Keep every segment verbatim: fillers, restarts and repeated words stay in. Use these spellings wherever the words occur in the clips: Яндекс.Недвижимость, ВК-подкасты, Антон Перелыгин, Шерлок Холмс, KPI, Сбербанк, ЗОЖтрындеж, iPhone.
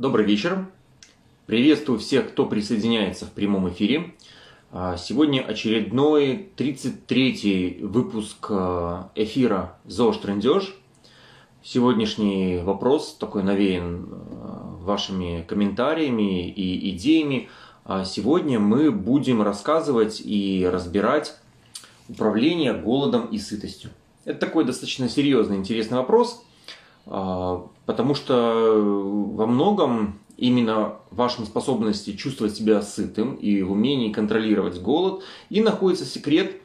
Добрый вечер. Приветствую всех, кто присоединяется в прямом эфире. Сегодня очередной тридцать третий выпуск эфира ЗОЖтрындеж. Сегодняшний вопрос такой навеян вашими комментариями и идеями. Сегодня мы будем рассказывать и разбирать управление голодом и сытостью. Это такой достаточно серьезный, интересный вопрос. Потому что во многом именно в вашей способности чувствовать себя сытым и в умении контролировать голод и находится секрет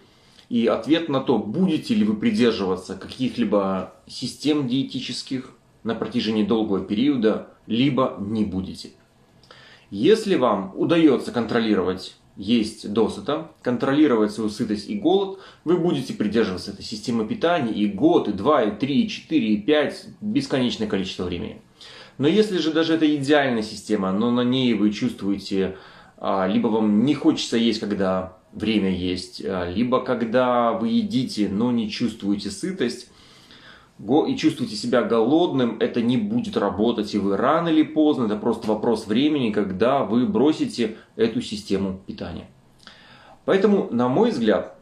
и ответ на то, будете ли вы придерживаться каких-либо систем диетических на протяжении долгого периода, либо не будете. Если вам удается контролировать, есть досыта, контролировать свою сытость и голод, вы будете придерживаться этой системы питания и год, и два, и три, и четыре, и пять, бесконечное количество времени. Но если же даже это идеальная система, но на ней вы чувствуете, либо вам не хочется есть, когда время есть, либо когда вы едите, но не чувствуете сытость, и чувствуете себя голодным, это не будет работать, и вы рано или поздно, это просто вопрос времени, когда вы бросите эту систему питания. Поэтому, на мой взгляд,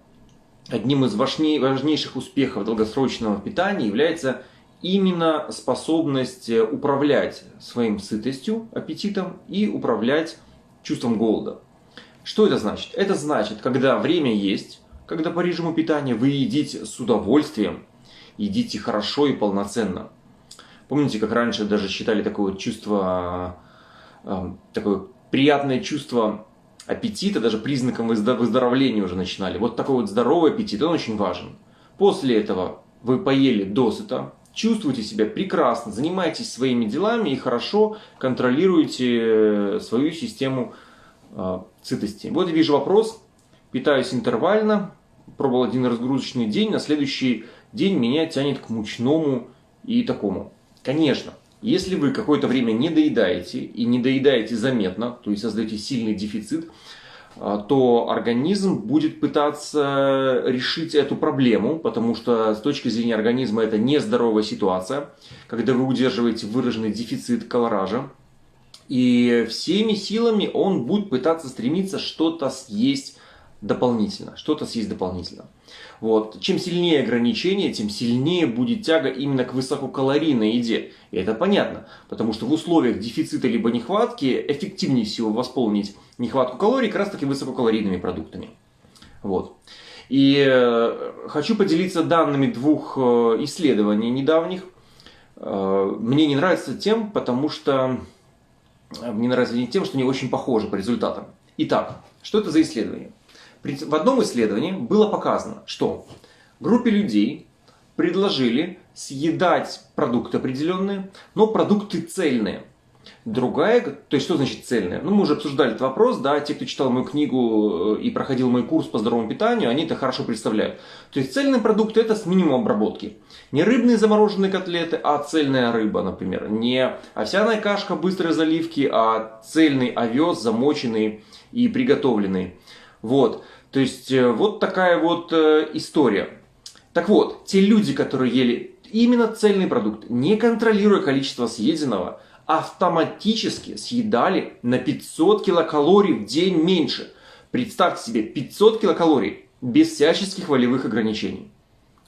одним из важнейших успехов долгосрочного питания является именно способность управлять своим сытостью, аппетитом и управлять чувством голода. Что это значит? Это значит, когда время есть, когда по режиму питания вы едите с удовольствием, едите хорошо и полноценно. Помните, как раньше даже считали такое чувство, такое приятное чувство аппетита, даже признаком выздоровления уже начинали. Вот такой вот здоровый аппетит, он очень важен. После этого вы поели досыта, чувствуете себя прекрасно, занимаетесь своими делами и хорошо контролируете свою систему сытости. Вот я вижу вопрос, питаюсь интервально, пробовал один разгрузочный день, на следующий день меня тянет к мучному и такому. Конечно, если вы какое-то время не доедаете и не доедаете заметно, то есть создаете сильный дефицит, то организм будет пытаться решить эту проблему, потому что с точки зрения организма это нездоровая ситуация, когда вы удерживаете выраженный дефицит колоража, и всеми силами он будет пытаться стремиться что-то съесть дополнительно, что-то съесть дополнительно. Вот. Чем сильнее ограничение, тем сильнее будет тяга именно к высококалорийной еде. И это понятно, потому что в условиях дефицита либо нехватки эффективнее всего восполнить нехватку калорий как раз таки высококалорийными продуктами. Вот. И хочу поделиться данными двух исследований недавних. Мне не нравится тем, потому что мне нравится не тем, что они очень похожи по результатам. Итак, что это за исследование? В одном исследовании было показано, что группе людей предложили съедать продукты определенные, но продукты цельные. Другая, то есть что значит цельные? Ну, мы уже обсуждали этот вопрос, да, те, кто читал мою книгу и проходил мой курс по здоровому питанию, они это хорошо представляют. То есть цельные продукты это с минимумом обработки. Не рыбные замороженные котлеты, а цельная рыба, например. Не овсяная кашка быстрой заливки, а цельный овес, замоченный и приготовленный. Вот, то есть вот такая вот э, история. Так вот, те люди, которые ели именно цельный продукт, не контролируя количество съеденного, автоматически съедали на пятьсот килокалорий в день меньше. Представьте себе, пятьсот килокалорий без всяческих волевых ограничений.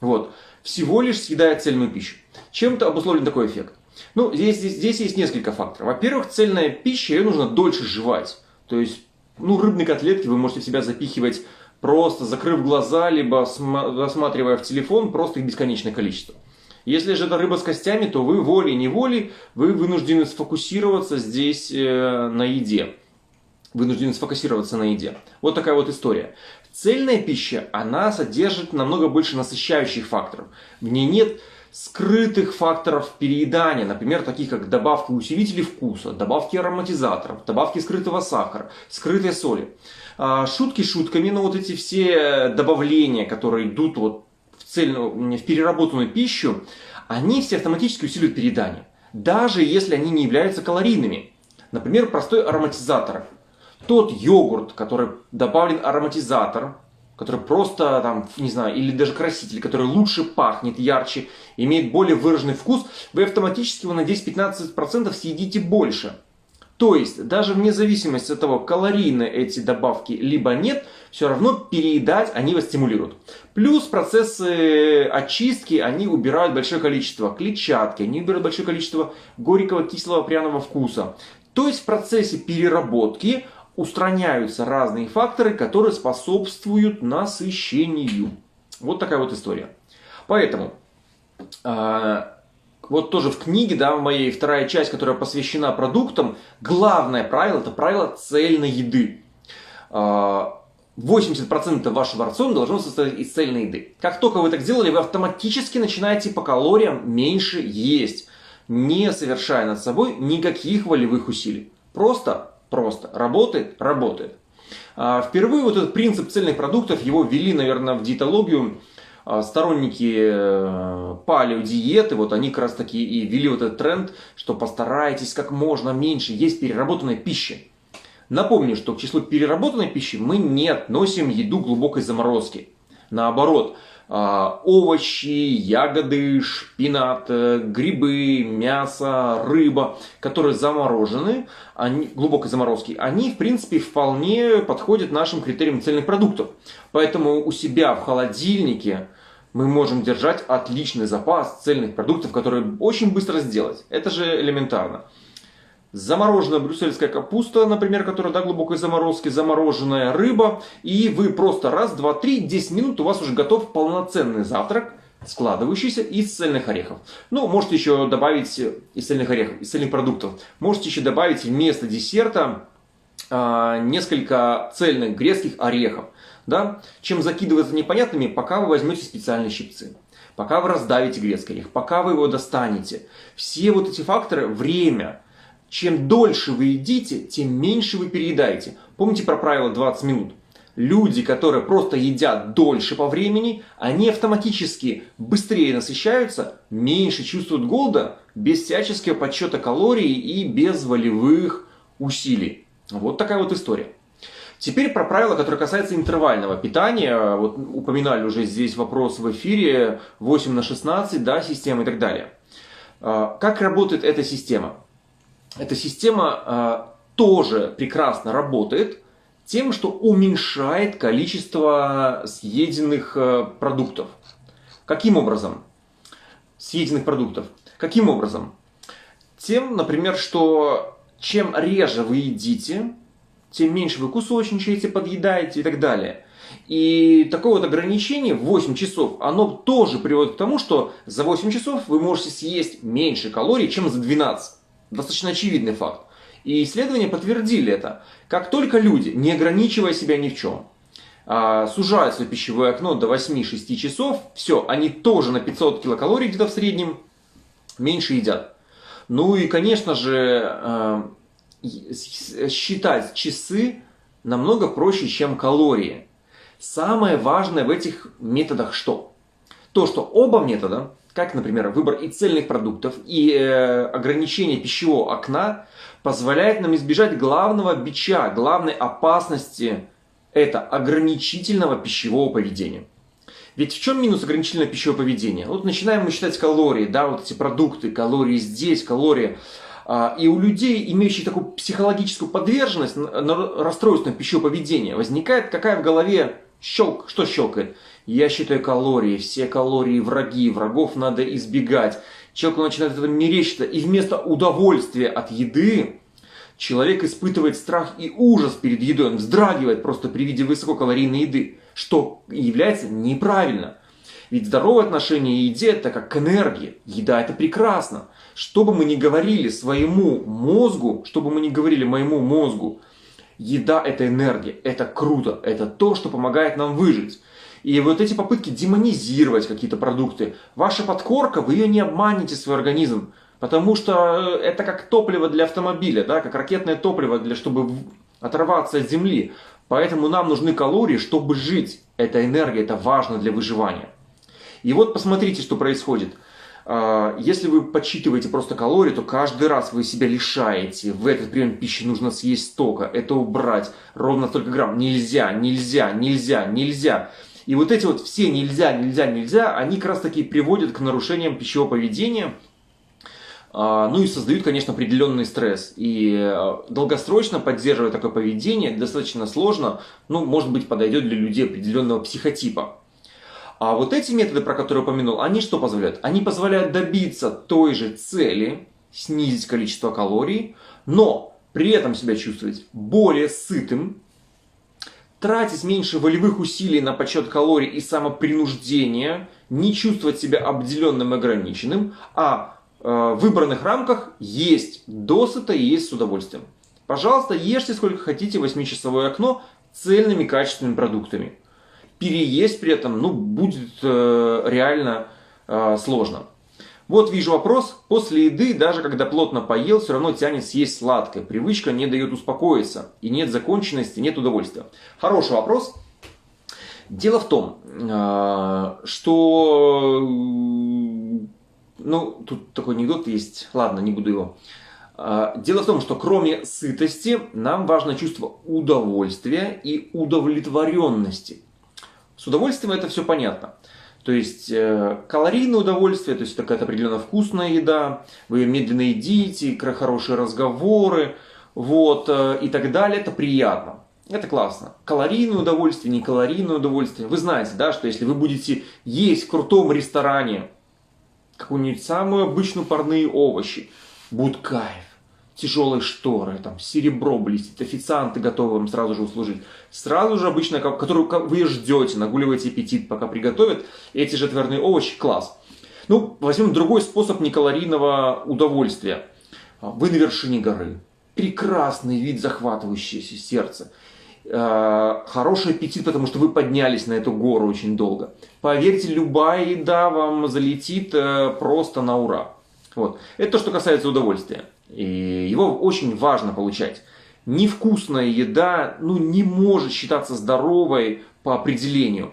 Вот, всего лишь съедая цельную пищу. Чем-то обусловлен такой эффект. Ну, здесь, здесь, здесь есть несколько факторов. Во-первых, цельная пища, ее нужно дольше жевать, то есть... Ну, рыбные котлетки вы можете в себя запихивать, просто закрыв глаза, либо рассматривая в телефон, просто их бесконечное количество. Если же это рыба с костями, то вы волей-неволей, вы вынуждены сфокусироваться здесь э, на еде. Вынуждены сфокусироваться на еде. Вот такая вот история. Цельная пища, она содержит намного больше насыщающих факторов. В ней нет скрытых факторов переедания, например, таких как добавки усилителей вкуса, добавки ароматизаторов, добавки скрытого сахара, скрытой соли. Шутки шутками, но вот эти все добавления, которые идут вот в, цельную, в переработанную пищу, они все автоматически усиливают переедание, даже если они не являются калорийными. Например, простой ароматизатор. Тот йогурт, который добавлен ароматизатор, который просто, там, не знаю, или даже краситель, который лучше пахнет, ярче, имеет более выраженный вкус, вы автоматически его на десять-пятнадцать процентов съедите больше. То есть, даже вне зависимости от того, калорийны эти добавки либо нет, все равно переедать они вас стимулируют. Плюс процессы очистки, они убирают большое количество клетчатки, они убирают большое количество горького, кислого, пряного вкуса. То есть, в процессе переработки устраняются разные факторы, которые способствуют насыщению. Вот такая вот история. Поэтому... Вот тоже в книге, да, в моей вторая часть, которая посвящена продуктам, главное правило – это правило цельной еды. восемьдесят процентов вашего рациона должно состоять из цельной еды. Как только вы так сделали, вы автоматически начинаете по калориям меньше есть, не совершая над собой никаких волевых усилий. Просто, просто. Работает, работает. Впервые вот этот принцип цельных продуктов, его ввели, наверное, в диетологию, сторонники палеодиеты, вот они как раз таки и ввели вот этот тренд, что постарайтесь как можно меньше есть переработанной пищи. Напомню, что к числу переработанной пищи мы не относим еду глубокой заморозки. Наоборот, овощи, ягоды, шпинат, грибы, мясо, рыба, которые заморожены, они, глубокой заморозки, они, в принципе, вполне подходят нашим критериям цельных продуктов. Поэтому у себя в холодильнике мы можем держать отличный запас цельных продуктов, которые очень быстро сделать. Это же элементарно. Замороженная брюссельская капуста, например, которая до глубокой заморозки, замороженная рыба. И вы просто раз, два, три, десять минут у вас уже готов полноценный завтрак, складывающийся из цельных орехов. Ну, можете еще добавить из цельных орехов, из цельных продуктов. Можете еще добавить вместо десерта э, несколько цельных грецких орехов. Да? Чем закидываться непонятными, пока вы возьмете специальные щипцы. Пока вы раздавите грецкий орех, пока вы его достанете. Все вот эти факторы, время... Чем дольше вы едите, тем меньше вы переедаете. Помните про правило двадцать минут? Люди, которые просто едят дольше по времени, они автоматически быстрее насыщаются, меньше чувствуют голода, без всяческого подсчета калорий и без волевых усилий. Вот такая вот история. Теперь про правила, которые касаются интервального питания. Вот упоминали уже здесь вопрос в эфире, восемь на шестнадцать, да, система и так далее. Как работает эта система? Эта система э, тоже прекрасно работает тем, что уменьшает количество съеденных э, продуктов. Каким образом? Съеденных продуктов. Каким образом? Тем, например, что чем реже вы едите, тем меньше вы кусочничаете, подъедаете и так далее. И такое вот ограничение в восемь часов, оно тоже приводит к тому, что за восемь часов вы можете съесть меньше калорий, чем за двенадцать. Достаточно очевидный факт. И исследования подтвердили это. Как только люди, не ограничивая себя ни в чем, сужают свое пищевое окно до восьми-шести часов, все, они тоже на пятьсот килокалорий где-то в среднем меньше едят. Ну и, конечно же, считать часы намного проще, чем калории. Самое важное в этих методах что? То, что оба метода, как, например, выбор и цельных продуктов, и э, ограничение пищевого окна, позволяет нам избежать главного бича, главной опасности – это ограничительного пищевого поведения. Ведь в чем минус ограничительного пищевого поведения? Вот начинаем мы считать калории, да, вот эти продукты, калории здесь, калории. Э, и у людей, имеющих такую психологическую подверженность на, на расстройство пищевого поведения, возникает какая в голове щелк, что щелкает? Я считаю калории, все калории враги, врагов надо избегать. Человеку начинает это мерещиться, и вместо удовольствия от еды человек испытывает страх и ужас перед едой. Он вздрагивает просто при виде высококалорийной еды, что является неправильно. Ведь здоровое отношение к еде – это как к энергии. Еда – это прекрасно. Что бы мы ни говорили своему мозгу, что бы мы ни говорили моему мозгу, еда – это энергия, это круто, это то, что помогает нам выжить. И вот эти попытки демонизировать какие-то продукты, ваша подкорка, вы ее не обманете, свой организм, потому что это как топливо для автомобиля, да, как ракетное топливо, для, чтобы оторваться от земли. Поэтому нам нужны калории, чтобы жить. Эта энергия, это важно для выживания. И вот посмотрите, что происходит. Если вы подсчитываете просто калории, то каждый раз вы себя лишаете. В этот прием пищи нужно съесть столько, это убрать, ровно столько грамм. Нельзя, нельзя, нельзя, нельзя. И вот эти вот все нельзя, нельзя, нельзя, они как раз таки приводят к нарушениям пищевого поведения, Ну и создают, конечно, определенный стресс. И долгосрочно поддерживать такое поведение достаточно сложно, ну, может быть, подойдет для людей определенного психотипа. А вот эти методы, про которые я упомянул, они что позволяют? Они позволяют добиться той же цели, снизить количество калорий, но при этом себя чувствовать более сытым, тратить меньше волевых усилий на подсчет калорий и самопринуждение, не чувствовать себя обделенным и ограниченным, а в выбранных рамках есть досыта и есть с удовольствием. Пожалуйста, ешьте сколько хотите, восьмичасовое окно, цельными качественными продуктами. Переесть при этом, ну, будет э, реально э, сложно. Вот вижу вопрос. После еды, даже когда плотно поел, все равно тянет съесть сладкое. Привычка не дает успокоиться. И нет законченности, нет удовольствия. Хороший вопрос. Дело в том, э, что... Ну, тут такой анекдот есть. Ладно, не буду его. Э, дело в том, что кроме сытости, нам важно чувство удовольствия и удовлетворенности. С удовольствием это все понятно. То есть э, калорийное удовольствие, то есть какая-то определенно вкусная еда, вы ее медленно едите, хорошие разговоры, вот, э, и так далее. Это приятно, это классно. Калорийное удовольствие, некалорийное удовольствие. Вы знаете, да, что если вы будете есть в крутом ресторане какую-нибудь самую обычную парные овощи, будет кайф. Тяжелые шторы, там, серебро блестит, официанты готовы вам сразу же услужить. Сразу же обычно, которую вы ждете, нагуливаете аппетит, пока приготовят, эти же отварные овощи, класс. Ну, возьмем другой способ некалорийного удовольствия. Вы на вершине горы, прекрасный вид, захватывающееся сердце. Хороший аппетит, потому что вы поднялись на эту гору очень долго. Поверьте, любая еда вам залетит просто на ура. Вот. Это то, что касается удовольствия. И его очень важно получать. Невкусная еда, ну, не может считаться здоровой по определению.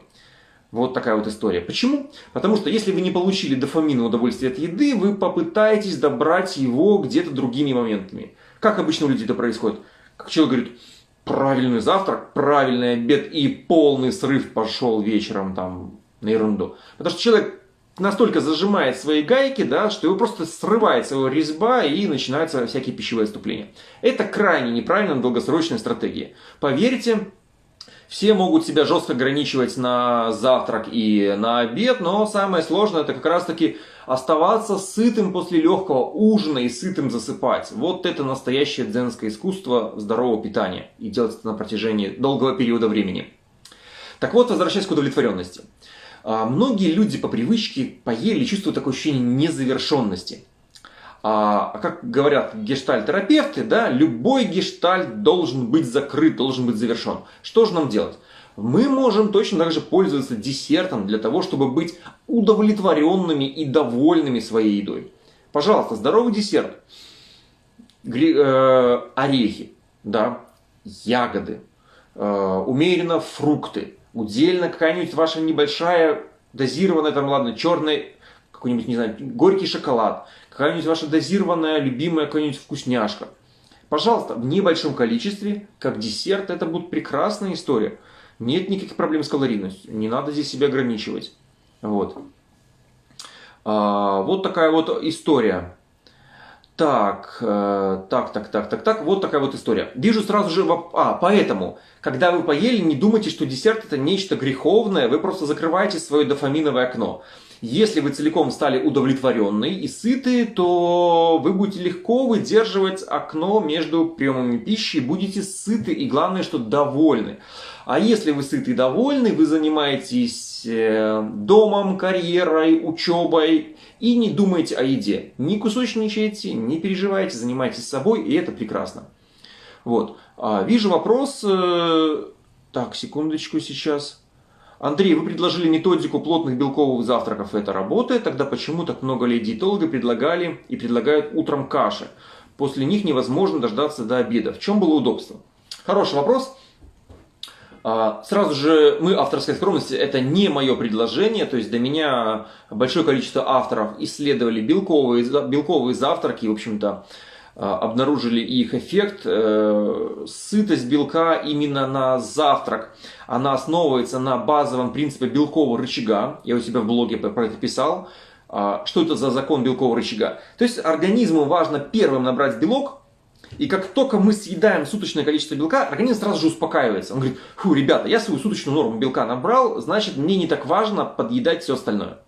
Вот такая вот история. Почему? Потому что если вы не получили дофамина удовольствия от еды, вы попытаетесь добрать его где-то другими моментами. Как обычно у людей это происходит? Как человек говорит, правильный завтрак, правильный обед и полный срыв пошел вечером там на ерунду. Потому что человек настолько зажимает свои гайки, да, что его просто срывает его резьба и начинаются всякие пищевые отступления. Это крайне неправильная долгосрочная стратегия. Поверьте, все могут себя жестко ограничивать на завтрак и на обед, но самое сложное это как раз таки оставаться сытым после легкого ужина и сытым засыпать. Вот это настоящее дзенское искусство здорового питания. И делать это на протяжении долгого периода времени. Так вот, возвращаясь к удовлетворенности. Многие люди по привычке поели, чувствуют такое ощущение незавершенности. А как говорят гештальт-терапевты, да, любой гештальт должен быть закрыт, должен быть завершен. Что же нам делать? Мы можем точно так же пользоваться десертом для того, чтобы быть удовлетворенными и довольными своей едой. Пожалуйста, здоровый десерт. Гри- э- орехи, да, ягоды, э- умеренно фрукты. Удельно какая-нибудь ваша небольшая, дозированная, там, ладно, черный, какой-нибудь, не знаю, горький шоколад, какая-нибудь ваша дозированная, любимая какая-нибудь вкусняшка. Пожалуйста, в небольшом количестве, как десерт, это будет прекрасная история. Нет никаких проблем с калорийностью, не надо здесь себя ограничивать. Вот, а, вот такая вот история. Так, э, так, так, так, так, так, вот такая вот история. Вижу сразу же... Воп... А, поэтому, когда вы поели, не думайте, что десерт это нечто греховное, вы просто закрываете свое дофаминовое окно. Если вы целиком стали удовлетворенны и сыты, то вы будете легко выдерживать окно между приемами пищи, будете сыты и, главное, что довольны. А если вы сыты и довольны, вы занимаетесь домом, карьерой, учебой и не думаете о еде. Не кусочничаете, не переживаете, занимаетесь собой, и это прекрасно. Вот. А, вижу вопрос. Так, секундочку сейчас. Андрей, вы предложили методику плотных белковых завтраков, это работает. Тогда почему так много диетологов предлагали и предлагают утром каши? После них невозможно дождаться до обеда. В чем было удобство? Хороший вопрос. Сразу же, мы, авторская скромность, это не мое предложение, то есть до меня большое количество авторов исследовали белковые, белковые завтраки, в общем-то, обнаружили их эффект. Сытость белка именно на завтрак, она основывается на базовом принципе белкового рычага, я у себя в блоге про это писал. что это за закон белкового рычага. То есть организму важно первым набрать белок, и как только мы съедаем суточное количество белка, организм сразу же успокаивается. Он говорит: фу, ребята, я свою суточную норму белка набрал, значит, мне не так важно подъедать все остальное.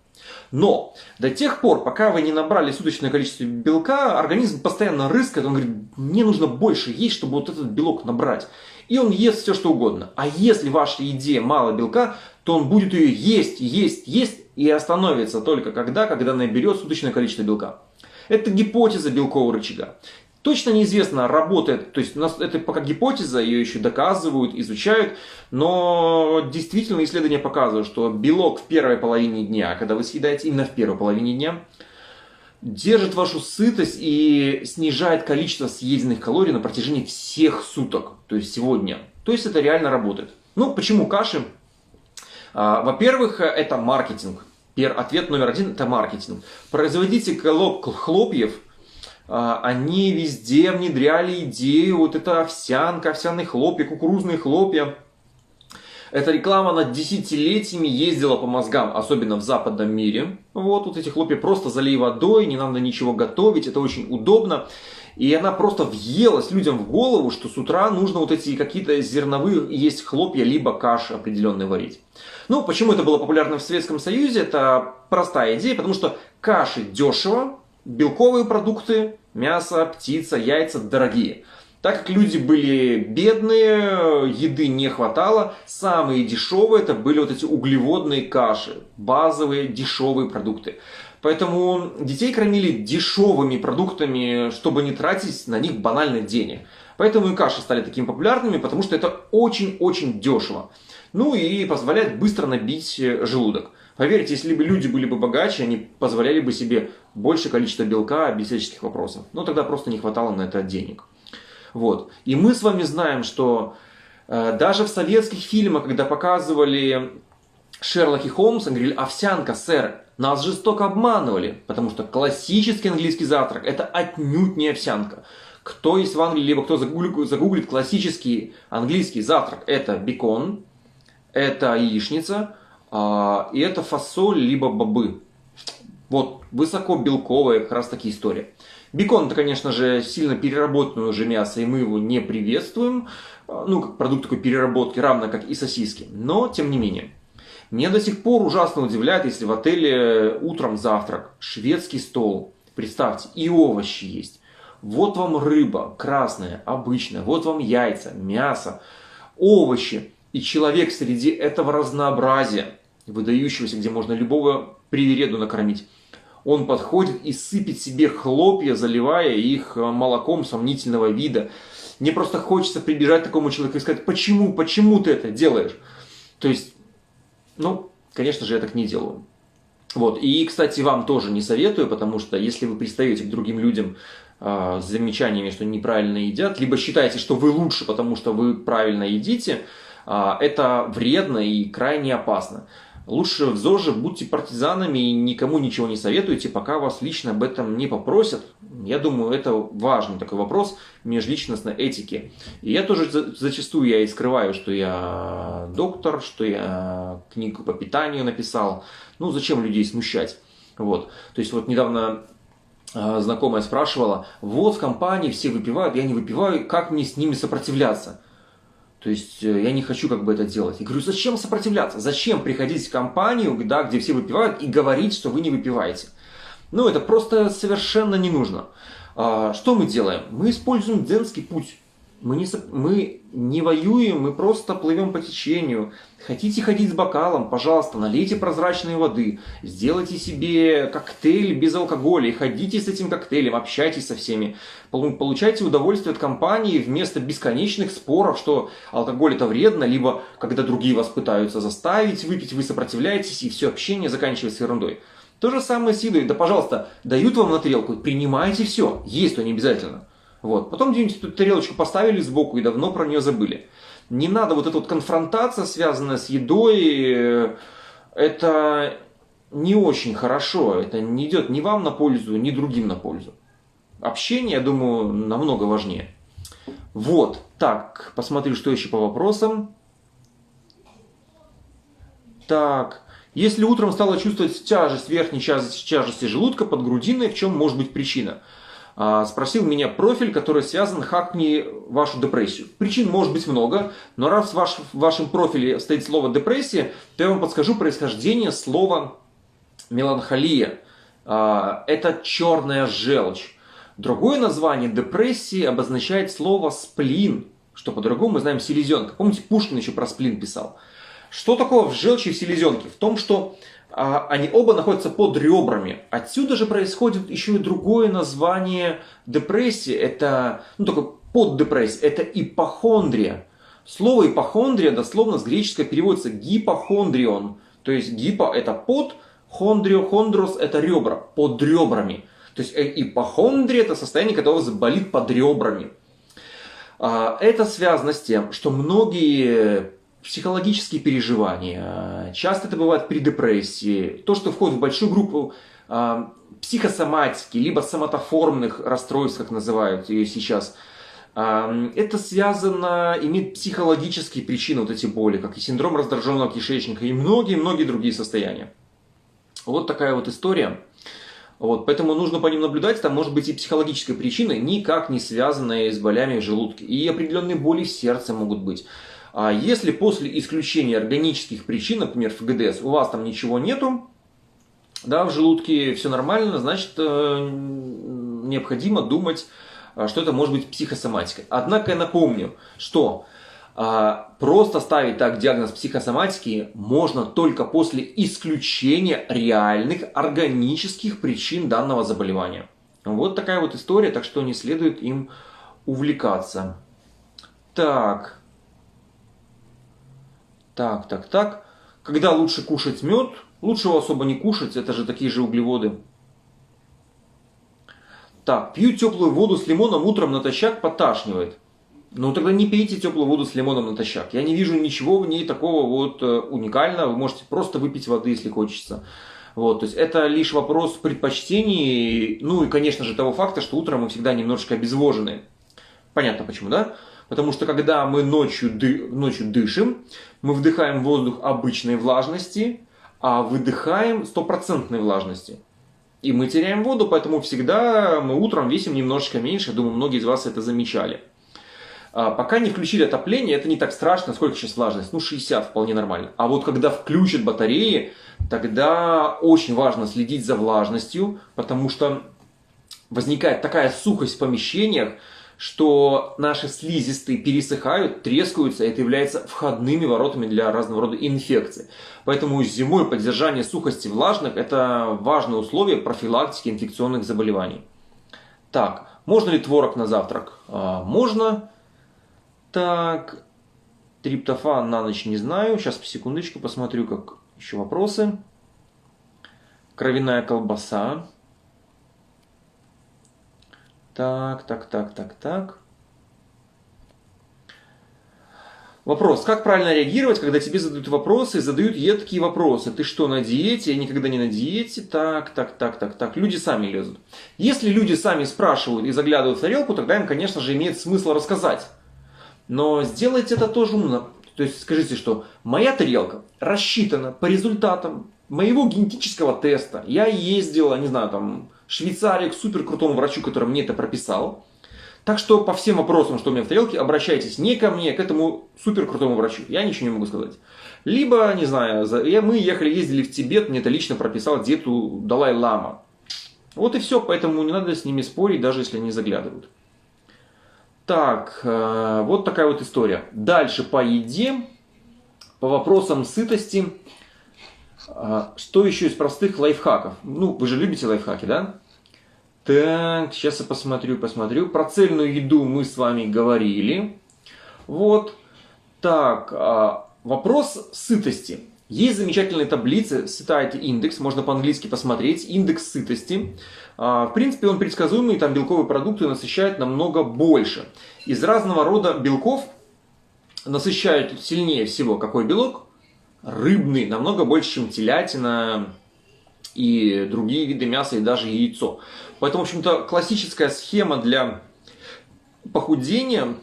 Но до тех пор, пока вы не набрали суточное количество белка, организм постоянно рыскает, он говорит: мне нужно больше есть, чтобы вот этот белок набрать. И он ест все, что угодно. А если в вашей еде мало белка, то он будет ее есть, есть, есть, и остановится только когда, когда наберет суточное количество белка. Это гипотеза белкового рычага. Точно неизвестно, работает, то есть у нас это пока гипотеза, ее еще доказывают, изучают, но действительно исследования показывают, что белок в первой половине дня, когда вы съедаете именно в первой половине дня, держит вашу сытость и снижает количество съеденных калорий на протяжении всех суток, то есть сегодня. То есть это реально работает. Ну, почему каши? Во-первых, это маркетинг. Ответ номер один – это маркетинг. Производители хлопьев, они везде внедряли идею, вот это овсянка, овсяные хлопья, кукурузные хлопья. Эта реклама над десятилетиями ездила по мозгам, особенно в западном мире. Вот, вот эти хлопья просто залей водой, не надо ничего готовить, это очень удобно. И она просто въелась людям в голову, что с утра нужно вот эти какие-то зерновые есть хлопья, либо каши определенные варить. Ну, почему это было популярно в Советском Союзе? Это простая идея, потому что каши дешево, белковые продукты, мясо, птица, яйца дорогие. Так как люди были бедные, еды не хватало, самые дешевые это были вот эти углеводные каши, базовые дешевые продукты. Поэтому детей кормили дешевыми продуктами, чтобы не тратить на них банально денег. Поэтому и каши стали такими популярными, потому что это очень-очень дешево. Ну и позволяет быстро набить желудок. Поверьте, если бы люди были бы богаче, они позволяли бы себе большее количество белка без всяческих вопросов. Но тогда просто не хватало на это денег. Вот. И мы с вами знаем, что э, даже в советских фильмах, когда показывали Шерлока Холмса, говорили: овсянка, сэр, нас жестоко обманывали, потому что классический английский завтрак – это отнюдь не овсянка. Кто есть в Англии, либо кто загуглит, загуглит классический английский завтрак – это бекон, это яичница, э, и это фасоль, либо бобы. Вот, высокобелковая как раз таки история. Бекон, это, конечно же, сильно переработанное уже мясо, и мы его не приветствуем. Ну, как продукт такой переработки, равно как и сосиски. Но, тем не менее. Меня до сих пор ужасно удивляет, если в отеле утром завтрак, шведский стол. Представьте, и овощи есть. Вот вам рыба, красная, обычная. Вот вам яйца, мясо, овощи. И человек среди этого разнообразия, выдающегося, где можно любого привереду накормить. Он подходит и сыпет себе хлопья, заливая их молоком сомнительного вида. Мне просто хочется прибежать к такому человеку и сказать: почему, почему ты это делаешь? То есть, ну, конечно же, я так не делаю. Вот. И, кстати, вам тоже не советую, потому что если вы пристаете к другим людям э, с замечаниями, что неправильно едят, либо считаете, что вы лучше, потому что вы правильно едите, э, это вредно и крайне опасно. Лучше в ЗОЖе будьте партизанами и никому ничего не советуйте, пока вас лично об этом не попросят. Я думаю, это важный такой вопрос межличностной этики. И я тоже зачастую я и скрываю, что я доктор, что я книгу по питанию написал. Ну, зачем людей смущать? Вот. То есть вот недавно знакомая спрашивала: вот в компании все выпивают, я не выпиваю, как мне с ними сопротивляться? То есть я не хочу как бы это делать. Я говорю: зачем сопротивляться? Зачем приходить в компанию, да, где все выпивают, и говорить, что вы не выпиваете? Ну, это просто совершенно не нужно. А, что мы делаем? Мы используем дзенский путь. Мы не, мы не воюем, мы просто плывем по течению. Хотите ходить с бокалом? Пожалуйста, налейте прозрачной воды. Сделайте себе коктейль без алкоголя. И ходите с этим коктейлем, общайтесь со всеми. Получайте удовольствие от компании вместо бесконечных споров, что алкоголь это вредно, либо когда другие вас пытаются заставить выпить, вы сопротивляетесь, и все общение заканчивается ерундой. То же самое с едой. Да, пожалуйста, дают вам на тарелку, принимайте все. Есть то не обязательно. Вот. Потом где-нибудь эту тарелочку поставили сбоку и давно про нее забыли. Не надо вот эта вот конфронтация, связанная с едой, это не очень хорошо. Это не идет ни вам на пользу, ни другим на пользу. Общение, я думаю, намного важнее. Вот. Так, посмотрю, что еще по вопросам. Так, Если утром стала чувствовать тяжесть верхней части, тяжести желудка, подгрудинной, в чем может быть причина? Спросил меня профиль, который связан «Хакни вашу депрессию». Причин может быть много, но раз в, ваш, в вашем профиле стоит слово «депрессия», то я вам подскажу происхождение слова «меланхолия». Это черная желчь. Другое название депрессии обозначает слово «сплин», что по-другому мы знаем «селезенка». Помните, Пушкин еще про сплин писал. Что такого в желчи и в селезенке? В том, что а, они оба находятся под ребрами. Отсюда же происходит еще и другое название депрессии. Это, ну, такой поддепрессия, это ипохондрия. Слово ипохондрия дословно с греческого переводится гипохондрион. То есть гипо – это под, хондрио, хондрос – это ребра, под ребрами. То есть ипохондрия – это состояние, когда у вас болит под ребрами. Это связано с тем, что многие психологические переживания, часто это бывает при депрессии, то, что входит в большую группу психосоматики, либо соматоформных расстройств, как называют ее сейчас, это связано, имеет психологические причины, вот эти боли, как и синдром раздраженного кишечника, и многие-многие другие состояния. Вот такая вот история. Вот, поэтому нужно по ним наблюдать, там может быть и психологическая причина, никак не связанная с болями в желудке. И определенные боли в сердце могут быть. А если после исключения органических причин, например, ФГДС, у вас там ничего нету, да, в желудке все нормально, значит, э, необходимо думать, что это может быть психосоматика. Однако я напомню, что э, просто ставить так диагноз психосоматики можно только после исключения реальных органических причин данного заболевания. Вот такая вот история, так что не следует им увлекаться. Так, так, так, так. Когда лучше кушать мед? Лучше его особо не кушать, это же такие же углеводы. Так, пью теплую воду с лимоном утром натощак, поташнивает. Ну тогда не пейте теплую воду с лимоном натощак. Я не вижу ничего в ней такого вот уникального. Вы можете просто выпить воды, если хочется. Вот, то есть это лишь вопрос предпочтений. Ну и, конечно же, того факта, что утром мы всегда немножечко обезвожены. Понятно почему, да? Потому что когда мы ночью, ды... ночью дышим, мы вдыхаем воздух обычной влажности, а выдыхаем стопроцентной влажности. И мы теряем воду, поэтому всегда мы утром весим немножечко меньше. Я думаю, многие из вас это замечали. Пока не включили отопление, это не так страшно. Сколько сейчас влажность? Ну, шестьдесят, вполне нормально. А вот когда включат батареи, тогда очень важно следить за влажностью, потому что возникает такая сухость в помещениях, что наши слизистые пересыхают, трескаются, и это является входными воротами для разного рода инфекций. Поэтому зимой поддержание сухости влажных – это важное условие профилактики инфекционных заболеваний. Так, можно ли творог на завтрак? А, можно. Так, триптофан на ночь не знаю. Сейчас, секундочку, посмотрю, как еще вопросы. Кровяная колбаса. Так, так, так, так, так. Вопрос. Как правильно реагировать, когда тебе задают вопросы и задают едкие вопросы? Ты что, на диете? Я никогда не на диете. Так, так, так, так, так. Люди сами лезут. Если люди сами спрашивают и заглядывают в тарелку, тогда им, конечно же, имеет смысл рассказать. Но сделайте это тоже умно. То есть скажите, что моя тарелка рассчитана по результатам моего генетического теста. Я ездила, не знаю, там, в Швейцарию к суперкрутому врачу, который мне это прописал. Так что по всем вопросам, что у меня в тарелке, обращайтесь не ко мне, а к этому суперкрутому врачу. Я ничего не могу сказать. Либо, не знаю, мы ехали, ездили в Тибет, мне это лично прописал диету Далай-Лама. Вот и все, поэтому не надо с ними спорить, даже если они заглядывают. Так, вот такая вот история. Дальше по еде, по вопросам сытости. Что еще из простых лайфхаков? Ну, вы же любите лайфхаки, да? Так, сейчас я посмотрю, посмотрю. Про цельную еду мы с вами говорили. Вот. Так, вопрос сытости. Есть замечательные таблицы, сытайте индекс, можно по-английски посмотреть, индекс сытости. В принципе, он предсказуемый, там белковые продукты насыщают намного больше. Из разного рода белков насыщают сильнее всего какой белок? Рыбный, намного больше, чем телятина и другие виды мяса, и даже яйцо. Поэтому, в общем-то, классическая схема для похудения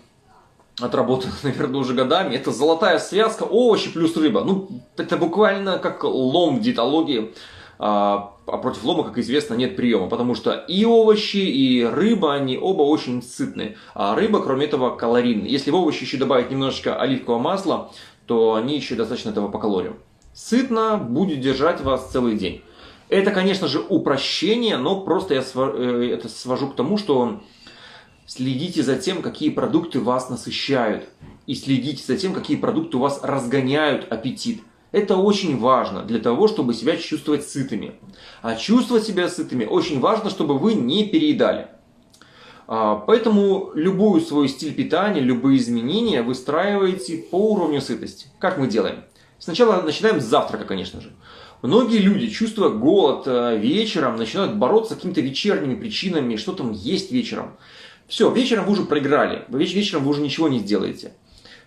отработано, наверное, уже годами. Это золотая связка овощи плюс рыба. Ну, это буквально как лом в диетологии. А против лома, как известно, нет приема, потому что и овощи, и рыба, они оба очень сытные. А рыба, кроме этого, калорийная. Если в овощи еще добавить немножечко оливкового масла, то они еще достаточно этого по калориям. Сытно будет держать вас целый день. Это, конечно же, упрощение, но просто я это свожу к тому, что следите за тем, какие продукты вас насыщают. И следите за тем, какие продукты у вас разгоняют аппетит. Это очень важно для того, чтобы себя чувствовать сытыми. А чувствовать себя сытыми очень важно, чтобы вы не переедали. Поэтому любой свой стиль питания, любые изменения выстраиваете по уровню сытости. Как мы делаем? Сначала начинаем с завтрака, конечно же. Многие люди, чувствуя голод вечером, начинают бороться с какими-то вечерними причинами, что там есть вечером. Все, вечером вы уже проиграли, вечером вы уже ничего не сделаете.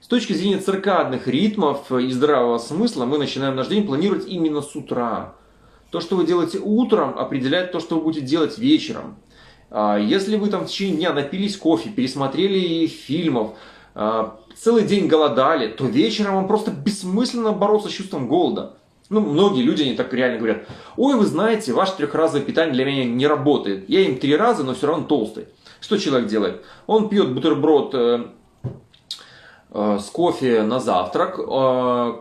С точки зрения циркадных ритмов и здравого смысла мы начинаем наш день планировать именно с утра. То, что вы делаете утром, определяет то, что вы будете делать вечером. Если вы там в течение дня напились кофе, пересмотрели фильмов, целый день голодали, то вечером вам просто бессмысленно бороться с чувством голода. Ну, многие люди, они так реально говорят: ой, вы знаете, ваше трехразовое питание для меня не работает. Я им три раза, но все равно толстый. Что человек делает? Он пьет бутерброд с кофе на завтрак,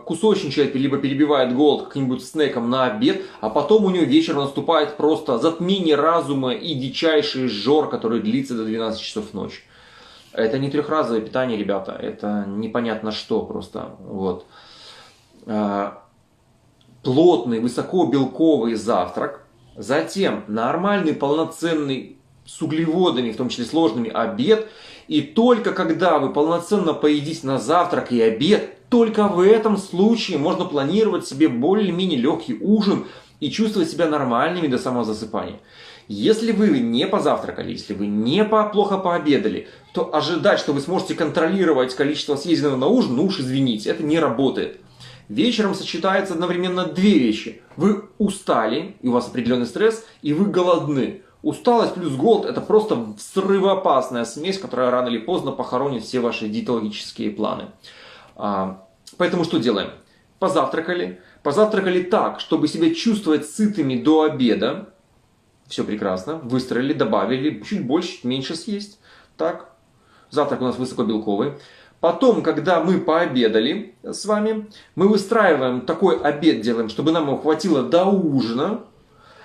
кусочничает, либо перебивает голод каким-нибудь снеком на обед, а потом у него вечером наступает просто затмение разума и дичайший жор, который длится до двенадцати часов ночи. Это не трехразовое питание, ребята, это непонятно что просто. Вот. Плотный, высокобелковый завтрак, затем нормальный, полноценный, с углеводами, в том числе сложными, обед. И только когда вы полноценно поедите на завтрак и обед, только в этом случае можно планировать себе более-менее легкий ужин и чувствовать себя нормальными до самого засыпания. Если вы не позавтракали, если вы не плохо пообедали, то ожидать, что вы сможете контролировать количество съеденного на ужин, ну уж извините, это не работает. Вечером сочетаются одновременно две вещи. Вы устали, и у вас определенный стресс, и вы голодны. Усталость плюс голод – это просто взрывоопасная смесь, которая рано или поздно похоронит все ваши диетологические планы. Поэтому что делаем? Позавтракали. Позавтракали так, чтобы себя чувствовать сытыми до обеда. Все прекрасно. Выстроили, добавили, чуть больше, чуть меньше съесть. Так. Завтрак у нас высокобелковый. Потом, когда мы пообедали с вами, мы выстраиваем такой обед, делаем, чтобы нам его хватило до ужина.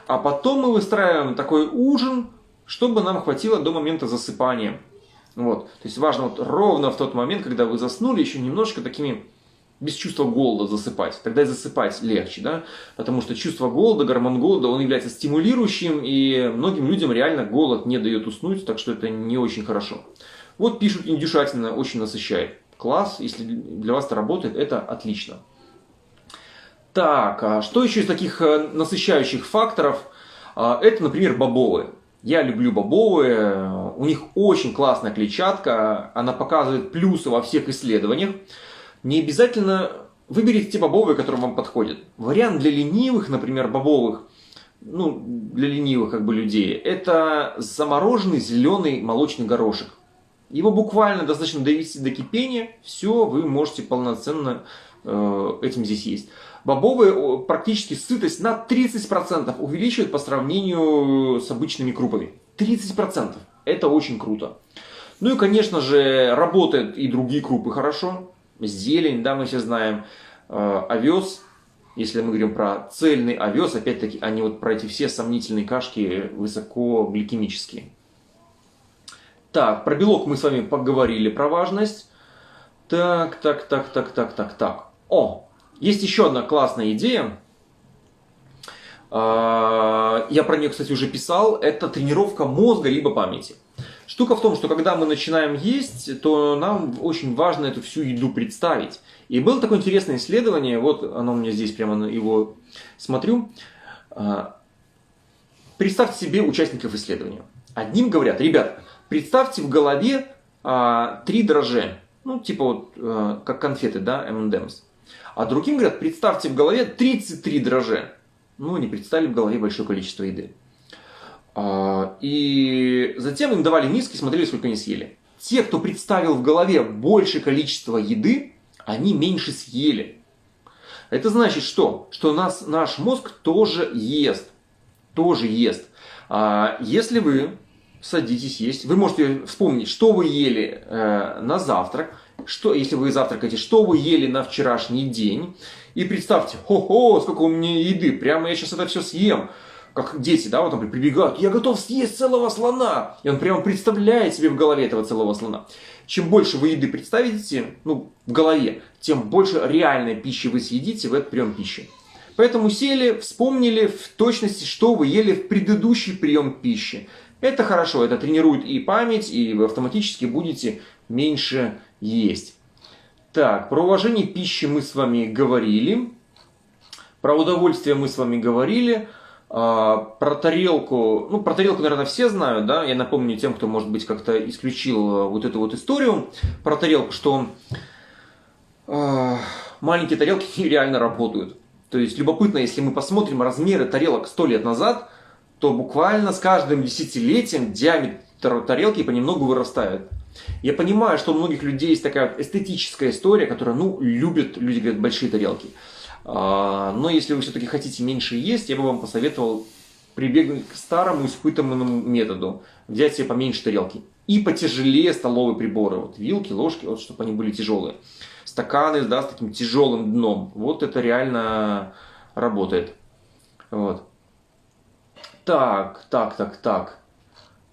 А потом мы выстраиваем такой ужин, чтобы нам хватило до момента засыпания. Вот. То есть важно вот ровно в тот момент, когда вы заснули, еще немножко такими без чувства голода засыпать. Тогда и засыпать легче, да? Потому что чувство голода, гормон голода, он является стимулирующим, и многим людям реально голод не дает уснуть, так что это не очень хорошо. Вот пишут: индюшатина очень насыщает. Класс, если для вас это работает, это отлично. Так, а что еще из таких насыщающих факторов? Это, например, бобовые. Я люблю бобовые, у них очень классная клетчатка, она показывает плюсы во всех исследованиях. Не обязательно выберите те бобовые, которые вам подходят. Вариант для ленивых, например, бобовых, ну, для ленивых как бы людей, это замороженный зеленый молочный горошек. Его буквально достаточно довести до кипения, все, вы можете полноценно э, этим здесь есть. Бобовые практически сытость на тридцать процентов увеличивают по сравнению с обычными крупами. тридцать процентов. Это очень круто. Ну и, конечно же, работают и другие крупы хорошо. Зелень, да, мы все знаем. Овес, если мы говорим про цельный овес, опять-таки, а не вот про эти все сомнительные кашки высокогликемические. Так, про белок мы с вами поговорили, про важность. Так, так, так, так, так, так, так. О! Есть еще одна классная идея, я про нее, кстати, уже писал, это тренировка мозга либо памяти. Штука в том, что когда мы начинаем есть, то нам очень важно эту всю еду представить. И было такое интересное исследование, вот оно у меня здесь, прямо его смотрю. Представьте себе участников исследования. Одним говорят: ребят, представьте в голове три дрожжа, ну типа вот как конфеты, да, эм энд эмс. А другим говорят: представьте в голове тридцать три дрожжа. Ну, не представили в голове большое количество еды. И затем им давали миски, смотрели, сколько они съели. те, кто представил в голове больше количества еды, они меньше съели. Это значит что? Что нас, наш мозг тоже ест. Тоже ест. А если вы садитесь есть, вы можете вспомнить, что вы ели э, на завтрак, что, если вы завтракаете, что вы ели на вчерашний день. И представьте, хо-хо, сколько у меня еды, прямо я сейчас это все съем. Как дети, да, вот он прибегают, я готов съесть целого слона. И он прямо представляет себе в голове этого целого слона. Чем больше вы еды представите, ну, в голове, тем больше реальной пищи вы съедите в этот прием пищи. Поэтому сели, вспомнили в точности, что вы ели в предыдущий прием пищи. Это хорошо, это тренирует и память, и вы автоматически будете меньше есть. Так, про уважение пищи мы с вами говорили. Про удовольствие мы с вами говорили. Про тарелку, ну, про тарелку, наверное, все знают, да, я напомню тем, кто, может быть, как-то исключил вот эту вот историю про тарелку, что э, маленькие тарелки реально работают. То есть, любопытно, если мы посмотрим размеры тарелок сто лет назад, то буквально с каждым десятилетием диаметр тарелки понемногу вырастает. Я понимаю, что у многих людей есть такая эстетическая история, которая, ну, любят, люди говорят, большие тарелки. Но если вы все-таки хотите меньше есть, я бы вам посоветовал прибегнуть к старому испытанному методу. Взять себе поменьше тарелки. И потяжелее столовые приборы. Вот вилки, ложки, вот, чтобы они были тяжелые. Стаканы, да, с таким тяжелым дном. Вот это реально работает. Вот. Так, так, так, так.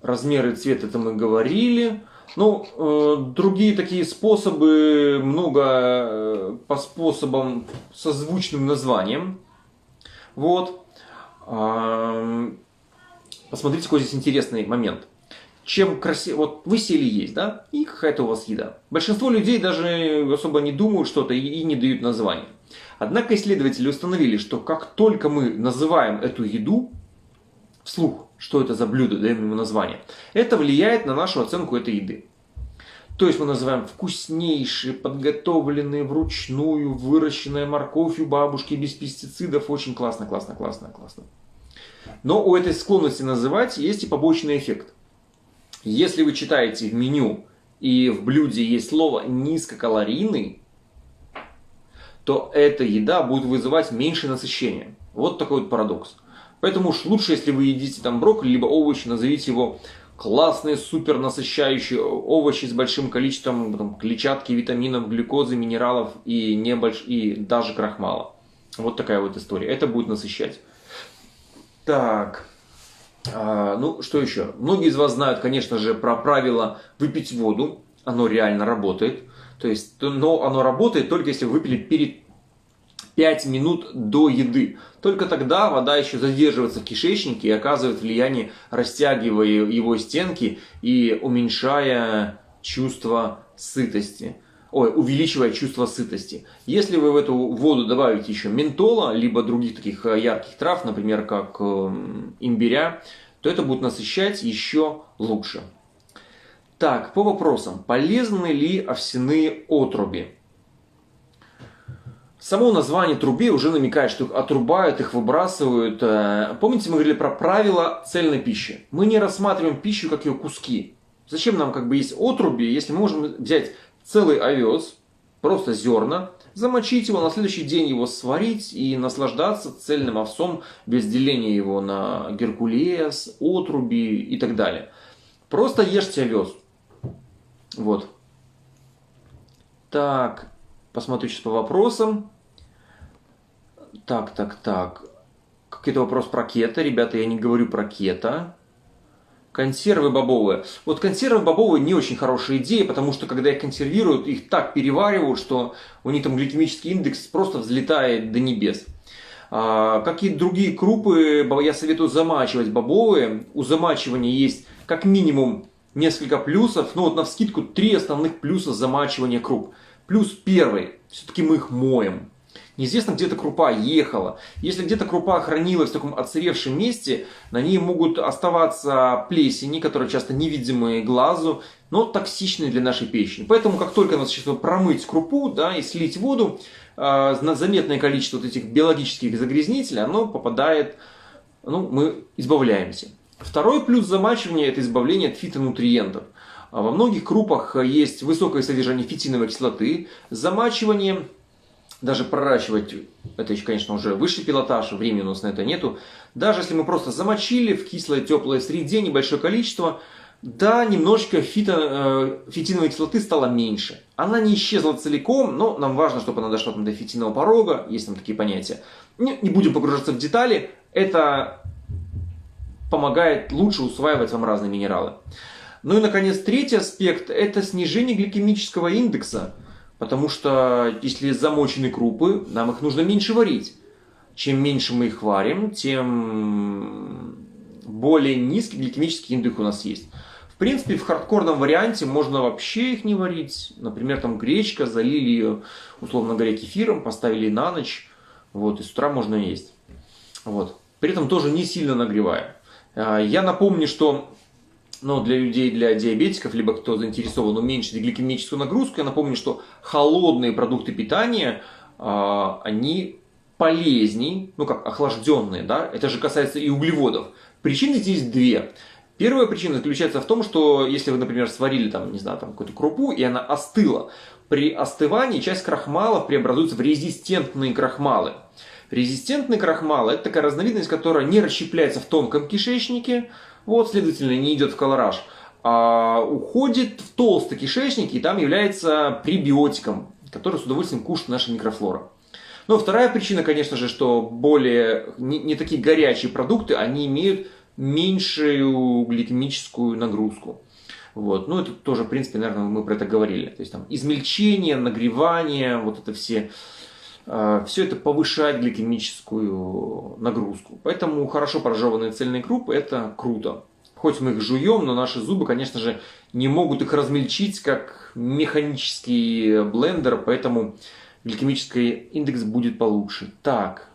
Размеры и цвет, это мы говорили. Ну, э, другие такие способы, много э, по способам со звучным названием. Вот. Э, посмотрите, какой здесь интересный момент. Чем красиво... Вот вы сели есть, да? И какая-то у вас еда. Большинство людей даже особо не думают что-то и, и не дают название. Однако исследователи установили, что как только мы называем эту еду вслух, что это за блюдо, даем ему название, это влияет на нашу оценку этой еды. То есть мы называем вкуснейшие, подготовленные вручную, выращенная морковью бабушки без пестицидов. Очень классно, классно, классно, классно. Но у этой склонности называть есть и побочный эффект. Если вы читаете в меню и в блюде есть слово низкокалорийный, то эта еда будет вызывать меньше насыщения. Вот такой вот парадокс. Поэтому уж лучше, если вы едите там брокколи, либо овощи, назовите его классные, супер насыщающие овощи с большим количеством там, клетчатки, витаминов, глюкозы, минералов и, небольш... и даже крахмала. Вот такая вот история. Это будет насыщать. Так, а, ну что еще? Многие из вас знают, конечно же, про правило выпить воду. Оно реально работает. То есть, но оно работает только если вы выпили перед пять минут до еды. Только тогда вода еще задерживается в кишечнике и оказывает влияние, растягивая его стенки и уменьшая чувство сытости. Ой, увеличивая чувство сытости. Если вы в эту воду добавите еще ментола, либо других таких ярких трав, например, как имбиря, то это будет насыщать еще лучше. Так, по вопросам. Полезны ли овсяные отруби? Само название трубе уже намекает, что их отрубают, их выбрасывают. Помните, мы говорили про правила цельной пищи. Мы не рассматриваем пищу как ее куски. Зачем нам как бы есть отруби, если мы можем взять целый овес, просто зерна, замочить его, на следующий день его сварить и наслаждаться цельным овсом без деления его на геркулес, отруби и так далее. Просто ешьте овес. Вот. Так. Посмотрю сейчас по вопросам. Так, так, так. Какой-то вопрос про кето. Ребята, я не говорю про кето. Консервы бобовые. Вот консервы бобовые не очень хорошая идея, потому что когда их консервируют, их так переваривают, что у них там гликемический индекс просто взлетает до небес. А, какие другие крупы, я советую замачивать бобовые. У замачивания есть как минимум несколько плюсов. Ну вот навскидку три основных плюса замачивания круп. Плюс первый, все-таки мы их моем. Неизвестно, где-то крупа ехала. Если где-то крупа хранилась в таком отсыревшем месте, на ней могут оставаться плесени, которые часто невидимые глазу, но токсичные для нашей печени. Поэтому, как только нас сейчас промыть крупу, да, и слить воду, э, заметное количество вот этих биологических загрязнителей, оно попадает, ну, мы избавляемся. Второй плюс замачивания – это избавление от фитонутриентов. Во многих крупах есть высокое содержание фитиновой кислоты. Замачивание, даже проращивать, это, конечно, уже высший пилотаж, времени у нас на это нету. Даже если мы просто замочили в кислой, теплой среде небольшое количество, да, немножечко фито, э, фитиновой кислоты стало меньше. Она не исчезла целиком, но нам важно, чтобы она дошла там до фитинового порога, есть там такие понятия. Не, не будем погружаться в детали, это помогает лучше усваивать вам разные минералы. Ну и, наконец, третий аспект – это снижение гликемического индекса, потому что если замочены крупы, нам их нужно меньше варить. Чем меньше мы их варим, тем более низкий гликемический индекс у нас есть. В принципе, в хардкорном варианте можно вообще их не варить. Например, там гречка, залили ее, условно говоря, кефиром, поставили на ночь, вот, и с утра можно есть. Вот. При этом тоже не сильно нагревая. Я напомню, что ну, для людей, для диабетиков, либо кто заинтересован уменьшить гликемическую нагрузку, я напомню, что холодные продукты питания, они полезней, ну как охлажденные, да, это же касается и углеводов. Причины здесь две. Первая причина заключается в том, что если вы, например, сварили там, не знаю, там какую-то крупу, и она остыла, при остывании часть крахмалов преобразуется в резистентные крахмалы. Резистентные крахмалы – это такая разновидность, которая не расщепляется в тонком кишечнике, вот, следовательно, не идет в колораж, а уходит в толстый кишечник и там является пребиотиком, который с удовольствием кушает наша микрофлора. Но вторая причина, конечно же, что более не, не такие горячие продукты, они имеют меньшую гликемическую нагрузку. Вот. Ну, это тоже, в принципе, наверное, мы про это говорили. То есть там измельчение, нагревание, вот это все, э, все это повышает гликемическую нагрузку. Поэтому хорошо прожеванные цельные крупы – это круто. Хоть мы их жуем, но наши зубы, конечно же, не могут их размельчить, как механический блендер, поэтому гликемический индекс будет получше. Так.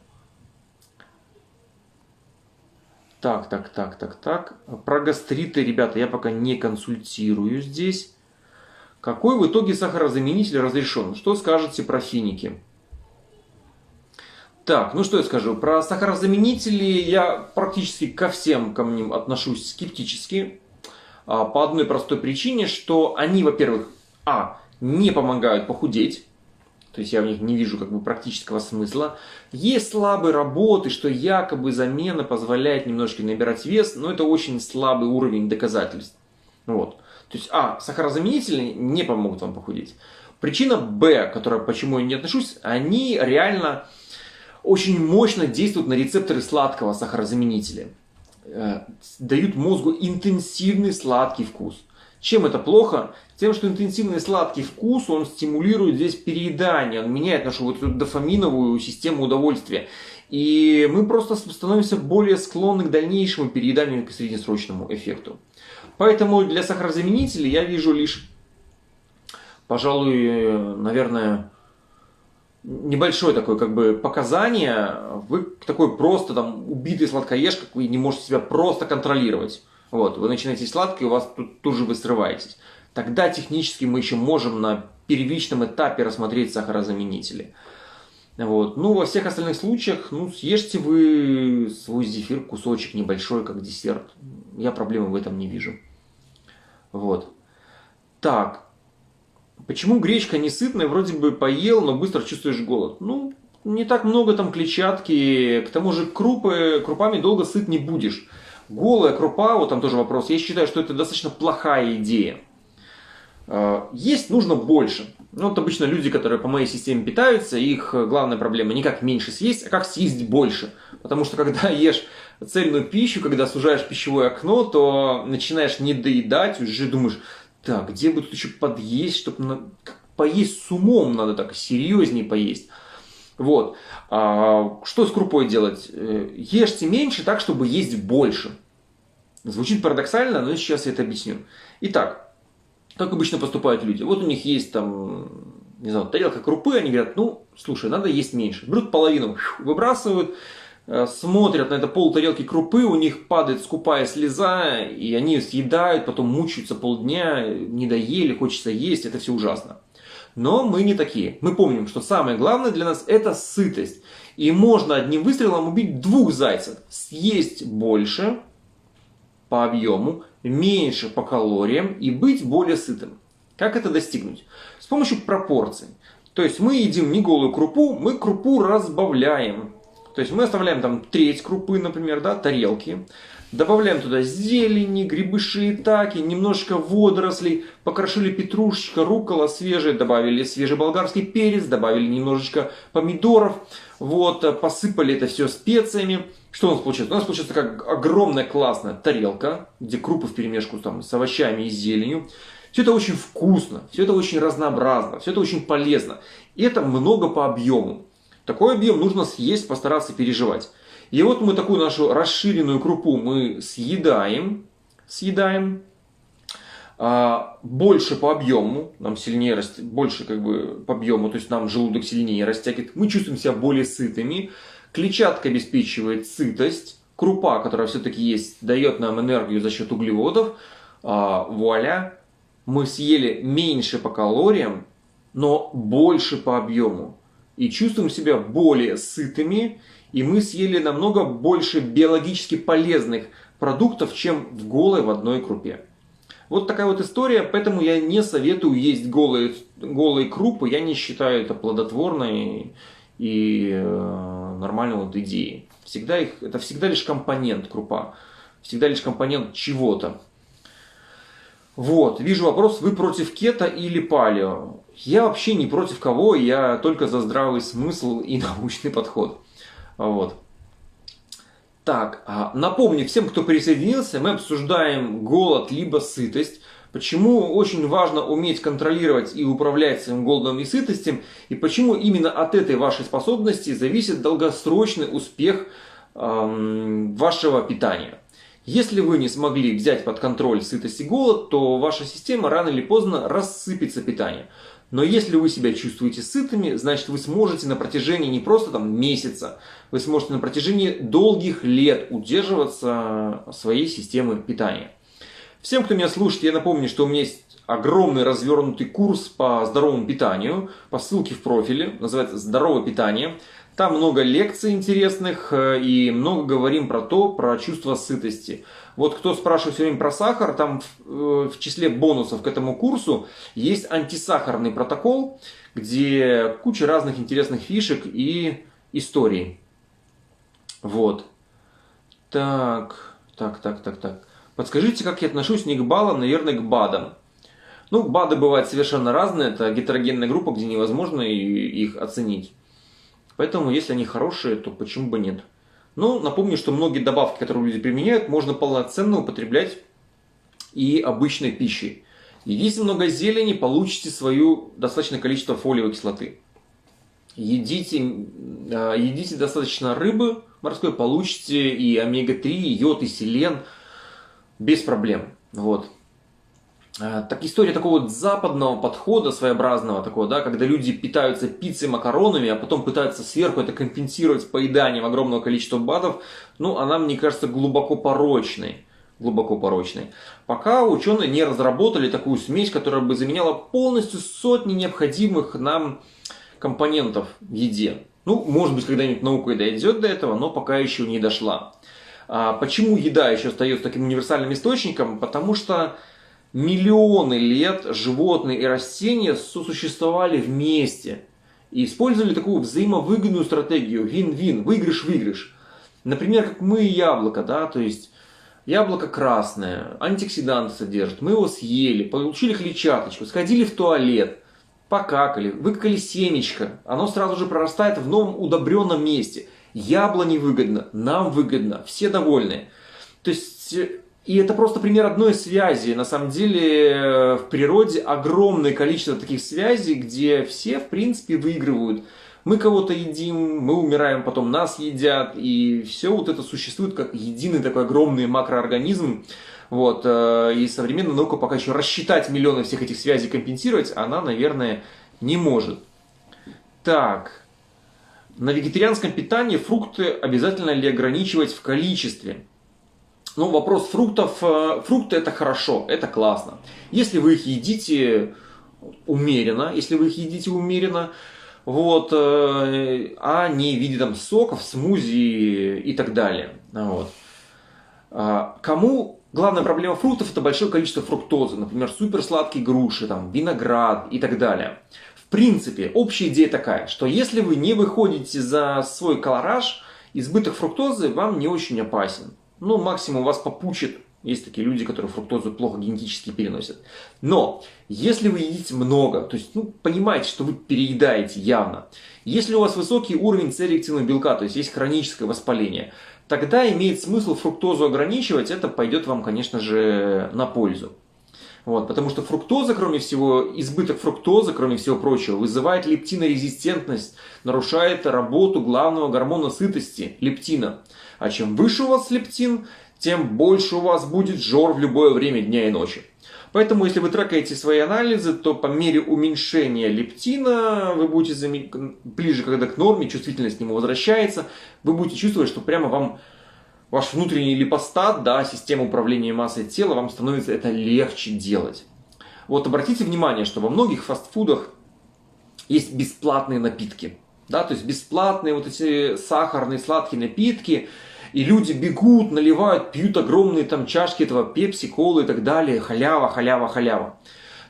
Так, так, так, так, так. Про гастриты, ребята, я пока не консультирую здесь. Какой в итоге сахарозаменитель разрешен? Что скажете про финики? Так, ну что я скажу. Про сахарозаменители я практически ко всем ко ним отношусь скептически. По одной простой причине, что они, во-первых, а, не помогают похудеть. То есть я в них не вижу как бы практического смысла. Есть слабые работы, что якобы замена позволяет немножко набирать вес, но это очень слабый уровень доказательств. Вот. То есть, а, сахарозаменители не помогут вам похудеть. Причина Б, которая, почему я не отношусь, они реально очень мощно действуют на рецепторы сладкого сахарозаменителя. Дают мозгу интенсивный сладкий вкус. Чем это плохо? Тем, что интенсивный сладкий вкус, он стимулирует здесь переедание, он меняет нашу вот эту дофаминовую систему удовольствия. И мы просто становимся более склонны к дальнейшему перееданию, к среднесрочному эффекту. Поэтому для сахарозаменителей я вижу лишь, пожалуй, наверное, небольшое такое как бы показание. Вы такой просто там убитый сладкоежка, вы не можете себя просто контролировать. Вот, вы начинаете сладкое, у вас тут, тут же вы срываетесь. Тогда технически мы еще можем на первичном этапе рассмотреть сахарозаменители. Вот. Ну, во всех остальных случаях, ну, съешьте вы свой зефир, кусочек небольшой, как десерт. Я проблемы в этом не вижу. Вот. Так. Почему гречка не сытная? Вроде бы поел, но быстро чувствуешь голод. Ну, не так много там клетчатки. К тому же крупы, крупами долго сыт не будешь. Голая крупа, вот там тоже вопрос, я считаю, что это достаточно плохая идея. Есть нужно больше. Вот обычно люди, которые по моей системе питаются, их главная проблема не как меньше съесть, а как съесть больше. Потому что когда ешь цельную пищу, когда сужаешь пищевое окно, то начинаешь недоедать, уже думаешь, так, где бы тут еще подъесть, чтобы поесть с умом надо так, серьезнее поесть. Вот. А что с крупой делать? Ешьте меньше так, чтобы есть больше. Звучит парадоксально, но сейчас я это объясню. Итак, как обычно поступают люди? Вот у них есть там, не знаю, тарелка крупы, они говорят, ну, слушай, надо есть меньше. Берут половину, выбрасывают, смотрят на это полтарелки крупы, у них падает скупая слеза, и они съедают, потом мучаются полдня, не доели, хочется есть, это все ужасно. Но мы не такие. Мы помним, что самое главное для нас это сытость. И можно одним выстрелом убить двух зайцев. Съесть больше по объему меньше по калориям и быть более сытым. Как это достигнуть? С помощью пропорций. То есть мы едим не голую крупу, мы крупу разбавляем. То есть мы оставляем там треть крупы, например, да, тарелки. Добавляем туда зелени, грибы шиитаки, немножко водорослей, покрошили петрушечка, руккола свежая, добавили свежий болгарский перец, добавили немножечко помидоров, вот, посыпали это все специями. Что у нас получается? У нас получается как огромная классная тарелка, где крупы вперемешку там, с овощами и зеленью. Все это очень вкусно, все это очень разнообразно, все это очень полезно. И это много по объему. Такой объем нужно съесть, постараться переживать. И вот мы такую нашу расширенную крупу мы съедаем, съедаем а, больше по объему, нам сильнее растет, больше как бы по объему, то есть нам желудок сильнее растягивает, мы чувствуем себя более сытыми, клетчатка обеспечивает сытость, крупа, которая все-таки есть, дает нам энергию за счет углеводов, а, вуаля, мы съели меньше по калориям, но больше по объему. И чувствуем себя более сытыми, и мы съели намного больше биологически полезных продуктов, чем в голой в одной крупе. Вот такая вот история, поэтому я не советую есть голые, голые крупы, я не считаю это плодотворной и э, нормальной вот идеей. Всегда их, это всегда лишь компонент крупа, всегда лишь компонент чего-то. Вот, вижу вопрос, вы против кето или палео? Я вообще не против кого, я только за здравый смысл и научный подход. Вот. Так, напомню всем, кто присоединился, мы обсуждаем голод либо сытость. Почему очень важно уметь контролировать и управлять своим голодом и сытостью, и почему именно от этой вашей способности зависит долгосрочный успех эм, вашего питания. Если вы не смогли взять под контроль сытость и голод, то ваша система рано или поздно рассыпется питание. Но если вы себя чувствуете сытыми, значит вы сможете на протяжении не просто там месяца, вы сможете на протяжении долгих лет удерживаться своей системы питания. Всем, кто меня слушает, я напомню, что у меня есть огромный развернутый курс по здоровому питанию, по ссылке в профиле, называется «Здоровое питание». Там много лекций интересных и много говорим про то, про чувство сытости. Вот кто спрашивает все время про сахар, там в, в числе бонусов к этому курсу есть антисахарный протокол, где куча разных интересных фишек и историй. Вот. Так, так, так, так, так. Подскажите, как я отношусь не к баллам, наверное, к БАДам. Ну, БАДы бывают совершенно разные, это гетерогенная группа, где невозможно их оценить. Поэтому, если они хорошие, то почему бы нет? Ну, напомню, что многие добавки, которые люди применяют, можно полноценно употреблять и обычной пищей. Едите много зелени, получите свое достаточное количество фолиевой кислоты. Едите, едите достаточно рыбы морской, получите и омега три, и йод, и селен без проблем. Вот. Так, история такого вот западного подхода своеобразного, такого, да, когда люди питаются пиццей, макаронами, а потом пытаются сверху это компенсировать поеданием огромного количества БАДов, ну, она, мне кажется, глубоко порочной. Глубоко порочной. Пока ученые не разработали такую смесь, которая бы заменяла полностью сотни необходимых нам компонентов в еде. Ну, может быть, когда-нибудь наука и дойдет до этого, но пока еще не дошла. А почему еда еще остается таким универсальным источником? Потому что миллионы лет животные и растения сосуществовали вместе и использовали такую взаимовыгодную стратегию вин-вин, выигрыш-выигрыш. Например, как мы и яблоко, да, то есть яблоко красное, антиоксиданты содержит, мы его съели, получили клетчаточку, сходили в туалет, покакали, выкакали семечко, оно сразу же прорастает в новом удобренном месте. Яблони выгодно, нам выгодно, все довольны. То есть... И это просто пример одной связи. На самом деле в природе огромное количество таких связей, где все, в принципе, выигрывают. Мы кого-то едим, мы умираем, потом нас едят. И все вот это существует как единый такой огромный макроорганизм. Вот. И современная наука пока еще рассчитать миллионы всех этих связей, компенсировать, она, наверное, не может. Так. На вегетарианском питании фрукты обязательно ли ограничивать в количестве? Ну, вопрос фруктов. Фрукты – это хорошо, это классно. Если вы их едите умеренно, если вы их едите умеренно, вот, а не в виде там соков, смузи и так далее. Вот. Кому Главная проблема фруктов – это большое количество фруктозы, например, суперсладкие груши, там, виноград и так далее. В принципе, общая идея такая, что если вы не выходите за свой колораж, избыток фруктозы вам не очень опасен. Ну, максимум вас попучит. Есть такие люди, которые фруктозу плохо генетически переносят. Но если вы едите много, то есть, ну, понимаете, что вы переедаете явно. Если у вас высокий уровень С-реактивного белка, то есть есть хроническое воспаление, тогда имеет смысл фруктозу ограничивать, это пойдет вам, конечно же, на пользу. Вот, потому что фруктоза, кроме всего, избыток фруктозы, кроме всего прочего, вызывает лептинорезистентность, нарушает работу главного гормона сытости, лептина. А чем выше у вас лептин, тем больше у вас будет жор в любое время дня и ночи. Поэтому, если вы трекаете свои анализы, то по мере уменьшения лептина, вы будете зам... ближе когда к норме, чувствительность к нему возвращается, вы будете чувствовать, что прямо вам ваш внутренний липостат, да, система управления массой тела, вам становится это легче делать. Вот обратите внимание, что во многих фастфудах есть бесплатные напитки. Да, то есть бесплатные вот эти сахарные сладкие напитки. И люди бегут, наливают, пьют огромные там чашки этого пепси, колы и так далее. Халява, халява, халява.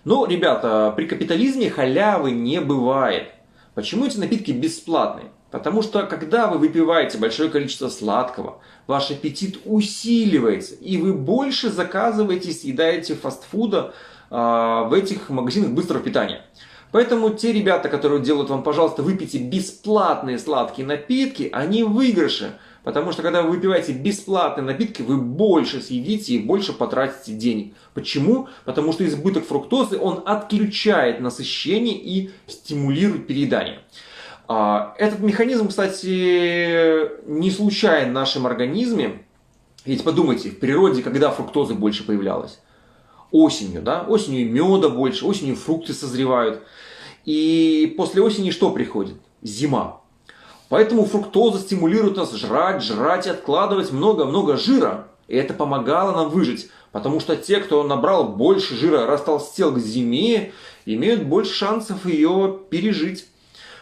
Но, ребята, при капитализме халявы не бывает. Почему эти напитки бесплатные? Потому что, когда вы выпиваете большое количество сладкого, ваш аппетит усиливается, и вы больше заказываете, съедаете фастфуда э, в этих магазинах быстрого питания. Поэтому те ребята, которые делают вам, пожалуйста, выпейте бесплатные сладкие напитки, они выигрыши. Потому что, когда вы выпиваете бесплатные напитки, вы больше съедите и больше потратите денег. Почему? Потому что избыток фруктозы, он отключает насыщение и стимулирует переедание. Этот механизм, кстати, не случайен в нашем организме. Ведь подумайте, в природе когда фруктозы больше появлялась? Осенью, да? Осенью и меда больше, осенью фрукты созревают. И после осени что приходит? Зима. Поэтому фруктоза стимулирует нас жрать, жрать и откладывать много-много жира. И это помогало нам выжить. Потому что те, кто набрал больше жира, растолстел к зиме, имеют больше шансов ее пережить.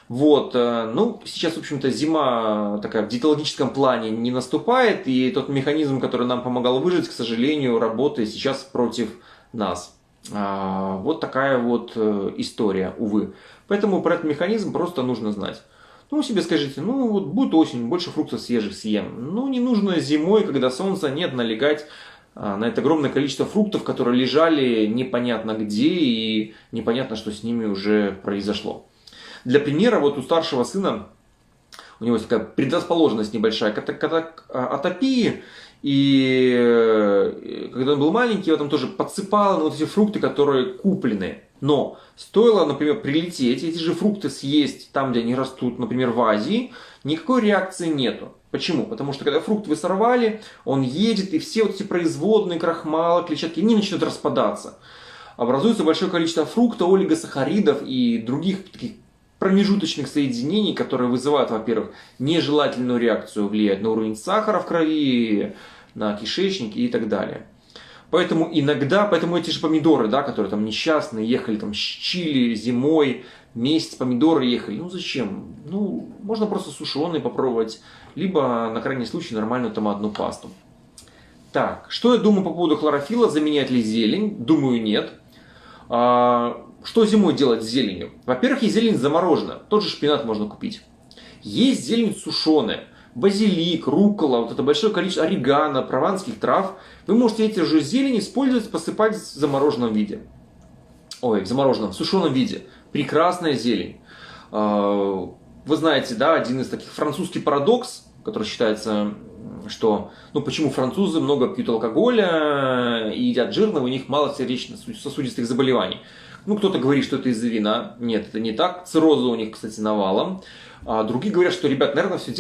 Вот, ну, сейчас, в общем-то, зима такая в диетологическом плане не наступает. И тот механизм, который нам помогал выжить, к сожалению, работает сейчас против нас. Вот такая вот история, увы. Поэтому про этот механизм просто нужно знать. Ну, себе скажите, ну, вот будет осень, больше фруктов свежих съем. Ну, не нужно зимой, когда солнца нет, налегать на это огромное количество фруктов, которые лежали непонятно где и непонятно, что с ними уже произошло. Для примера, вот у старшего сына, у него есть такая предрасположенность небольшая к атопии. И когда он был маленький, его там тоже подсыпало на вот эти фрукты, которые куплены. Но стоило, например, прилететь, эти же фрукты съесть там, где они растут, например, в Азии, никакой реакции нету. Почему? Потому что когда фрукт вы сорвали, он едет, и все вот эти производные, крахмалы, клетчатки, они начнут распадаться. Образуется большое количество фрукта, олигосахаридов и других таких промежуточных соединений, которые вызывают, во-первых, нежелательную реакцию, влияют на уровень сахара в крови, на кишечник и так далее. Поэтому иногда, поэтому эти же помидоры, да, которые там несчастные, ехали там с Чили зимой, месяц помидоры ехали. Ну зачем? Ну, можно просто сушеные попробовать, либо на крайний случай нормальную томатную пасту. Так, что я думаю по поводу хлорофилла, заменять ли зелень? Думаю, нет. Что зимой делать с зеленью? Во-первых, есть зелень замороженная, тот же шпинат можно купить. Есть зелень сушеная, базилик, руккола, вот это большое количество орегано, прованских трав. Вы можете эти же зелень использовать, посыпать в замороженном виде. Ой, в замороженном, в сушеном виде. Прекрасная зелень. Вы знаете, да, один из таких французский парадокс, который считается, что, ну почему французы много пьют алкоголя и едят жирного, у них мало сердечно-сосудистых заболеваний. Ну, кто-то говорит, что это из-за вина. Нет, это не так. Цирроза у них, кстати, навалом. А другие говорят, что, ребят, наверное, все дело